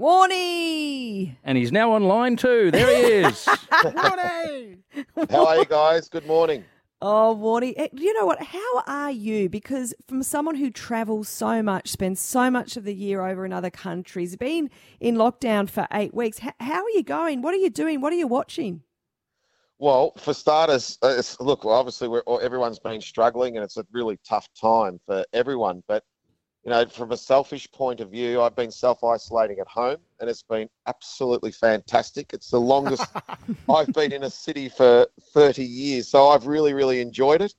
Warnie! And he's now online too. There he is. Warnie! How are you guys? Good morning. Oh, Warnie, you know what? How are you? Because from someone who travels so much, spends so much of the year over in other countries, been in lockdown for 8 weeks, how are you going? What are you doing? What are you watching? Well, for starters, look, obviously everyone's been struggling and it's a really tough time for everyone. But, you know, from a selfish point of view, I've been self-isolating at home and it's been absolutely fantastic. It's the longest I've been in a city for 30 years. So I've really, really enjoyed it.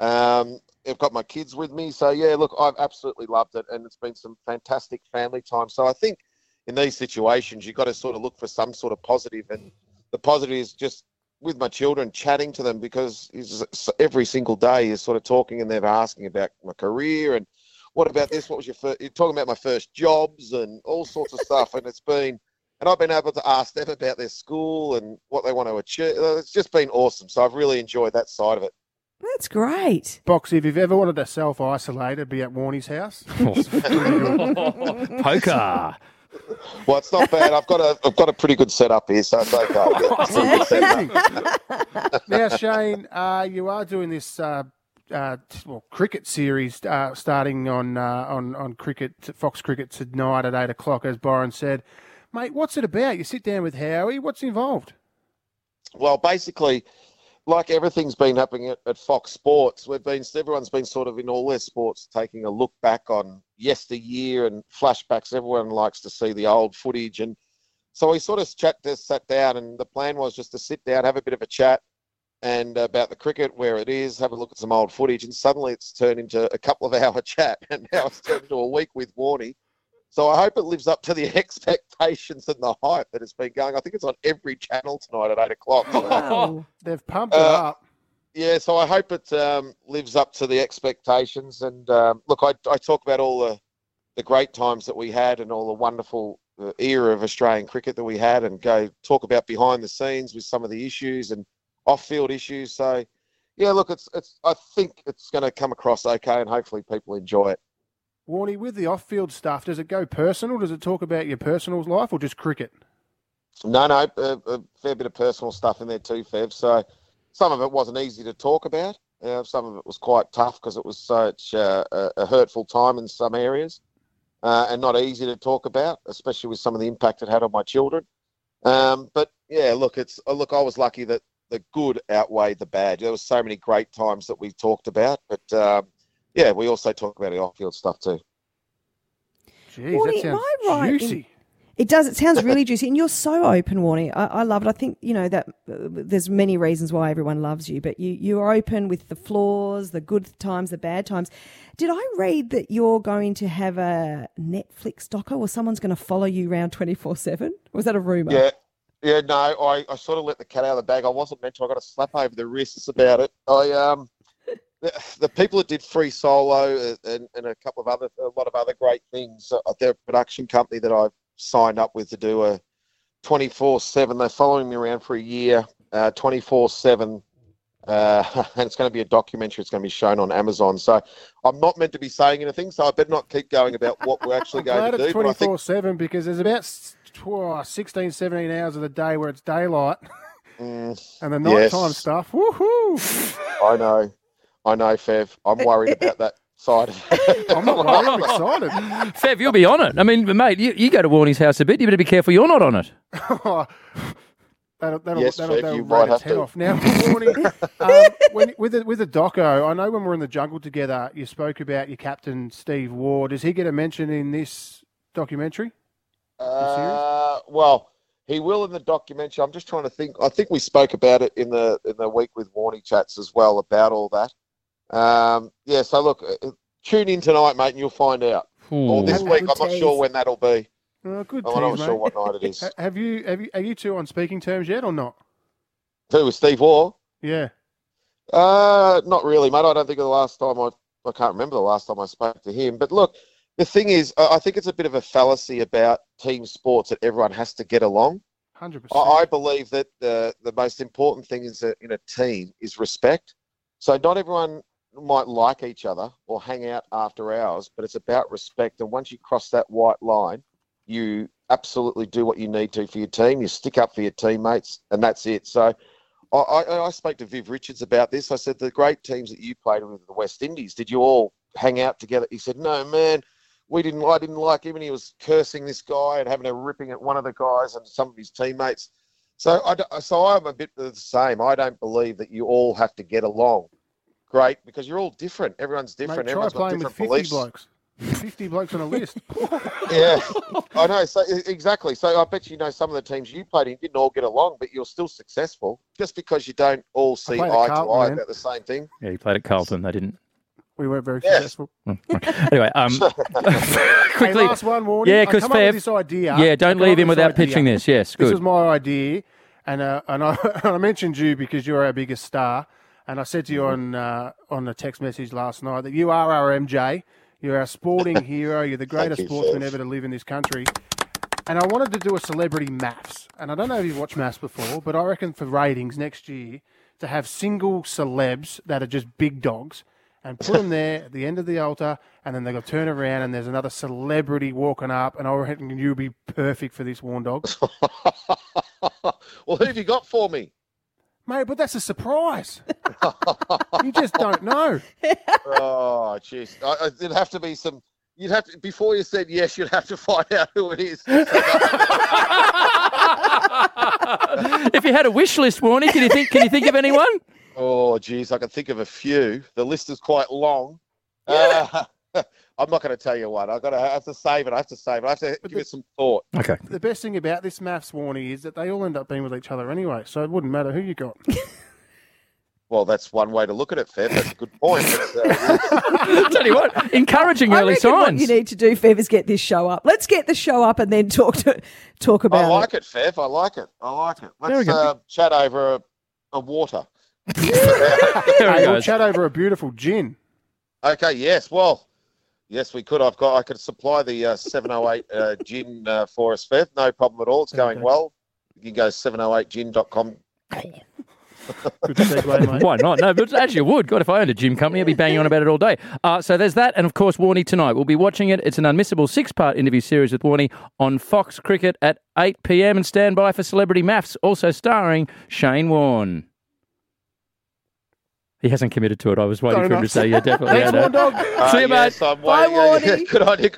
I've got my kids with me. So, yeah, look, I've absolutely loved it and it's been some fantastic family time. So I think in these situations, you've got to sort of look for some sort of positive, and the positive is just with my children, chatting to them, because every single day is sort of talking and they're asking about my career and what about this? What was your first? You're talking about my first jobs and all sorts of stuff. And I've been able to ask them about their school and what they want to achieve. It's just been awesome. So I've really enjoyed that side of it. That's great. Boxy, if you've ever wanted to self-isolate, it'd be at Warnie's house. Poker. Well, it's not bad. I've got a pretty good setup here, so it's okay. Now, Shane, you are doing this cricket series starting on cricket, Fox Cricket tonight at 8 o'clock, as Byron said. Mate, what's it about? You sit down with Howie. What's involved? Well, basically, like everything's been happening at Fox Sports, everyone's been sort of in all their sports taking a look back on yesteryear and flashbacks. Everyone likes to see the old footage. And so we sort of sat down, and the plan was just to sit down, have a bit of a chat and about the cricket, where it is, have a look at some old footage. And suddenly it's turned into a couple of hour chat, and now it's turned into a week with Warnie. So I hope it lives up to the expectations and the hype that it's been going. I think it's on every channel tonight at 8 o'clock. Wow. They've pumped it up. Yeah, so I hope it lives up to the expectations. And, look, I talk about all the great times that we had and all the wonderful era of Australian cricket that we had, and go talk about behind the scenes with some of the issues and off-field issues. So, yeah, look, I think it's going to come across okay, and hopefully people enjoy it. Warnie, with the off-field stuff, does it go personal? Does it talk about your personal life or just cricket? No, a fair bit of personal stuff in there too, Fev. So some of it wasn't easy to talk about. Some of it was quite tough because it was such a hurtful time in some areas and not easy to talk about, especially with some of the impact it had on my children. But, yeah, look, I was lucky that the good outweighed the bad. There were so many great times that we talked about, but... yeah, we also talk about the off-field stuff too. Jeez, Warnie, that sounds juicy. It does. It sounds really juicy. And you're so open, Warnie. I love it. I think, you know, that there's many reasons why everyone loves you, but you are open with the flaws, the good times, the bad times. Did I read that you're going to have a Netflix doco, or someone's going to follow you around 24/7? Was that a rumour? Yeah, no, I sort of let the cat out of the bag. I wasn't meant to. I got a slap over the wrists about it. The people that did Free Solo and a lot of other great things, they're a production company that I've signed up with to do a 24/7. They're following me around for a year, 24/7, and it's going to be a documentary. It's going to be shown on Amazon. So I'm not meant to be saying anything, so I better not keep going about what we're actually going to do. 24/7, because there's about 16, 17 hours of the day where it's daylight, and the nighttime stuff. Woohoo! I know, Fev. I'm worried about that side of it. I'm excited. Fev, you'll be on it. I mean, mate, you go to Warnie's house a bit. You better be careful you're not on it. That'll rate its head off. Now, Warnie, with the doco, I know when we were in the jungle together, you spoke about your captain, Steve Waugh. Does he get a mention in this documentary? Well... he will in the documentary. I'm just trying to think. I think we spoke about it in the week with Warnie chats as well about all that. Yeah. So look, tune in tonight, mate, and you'll find out. Or this week, I'm not sure when that'll be. Oh, good. I'm not sure what night it is. Are you two on speaking terms yet, or not? Who, with Steve Waugh? Yeah. Not really, mate. I don't think of the last time I can't remember the last time I spoke to him. But look. The thing is, I think it's a bit of a fallacy about team sports that everyone has to get along. 100%. I believe that the most important thing is in a team is respect. So not everyone might like each other or hang out after hours, but it's about respect. And once you cross that white line, you absolutely do what you need to for your team. You stick up for your teammates, and that's it. So I spoke to Viv Richards about this. I said, the great teams that you played with, the West Indies, did you all hang out together? He said, no, man, we didn't. I didn't like him, and he was cursing this guy and having a ripping at one of the guys and some of his teammates. So I'm a bit the same. I don't believe that you all have to get along great because you're all different. Everyone's different. Mate, try playing with 50 blokes. 50 blokes on a list. Yeah, I know. So exactly. So I bet you know some of the teams you played in didn't all get along, but you're still successful just because you don't all see eye to eye about the same thing. Yeah, you played at Carlton. They didn't. We weren't very successful. Anyway, quickly. Hey, last one, Warnie. Yeah, because Fev. This idea. Yeah, don't leave him without pitching this. Yes, good. This was my idea, and I mentioned you because you're our biggest star, and I said to you on a text message last night that you are our MJ. You're our sporting hero. You're the greatest sportsman ever to live in this country. And I wanted to do a celebrity maths. And I don't know if you've watched maths before, but I reckon for ratings next year, to have single celebs that are just big dogs and put them there at the end of the altar, and then they got to turn around and there's another celebrity walking up, and I reckon you'll be perfect for this, Warne Dog. Well, who have you got for me? Mate, but that's a surprise. You just don't know. Oh, jeez. There'd have to be some... You'd have to... Before you said yes, you'd have to find out who it is. If you had a wish list, Warnie, can you think of anyone? Oh, jeez, I can think of a few. The list is quite long. Yeah. I'm not going to tell you one. I have to save it. I have to give it some thought. Okay. The best thing about this maths, Warnie, is that they all end up being with each other anyway, so it wouldn't matter who you got. Well, that's one way to look at it, Fev. That's a good point. Tell you what, encouraging early signs. What you need to do, Fev, is get this show up. Let's get the show up and then talk about it. I like it, Fev. I like it. Let's chat over a water. We'll chat over a beautiful gin. Okay, yes. Well, yes, we could. I could supply the 708 gin for us, Fev. No problem at all. It's going well. You can go 708gin.com. Good segue, mate. Why not? No, but actually, it would. God, if I owned a gym company, I'd be banging on about it all day. So there's that. And of course, Warnie tonight. We'll be watching it. It's an unmissable 6-part interview series with Warnie on Fox Cricket at 8 p.m. And stand by for Celebrity Maths, also starring Shane Warne. He hasn't committed to it. I was waiting for him to say, yeah, definitely. Thanks, Warne Dog. See you, mate. Bye, Warnie. Good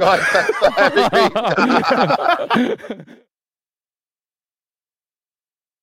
on you guys.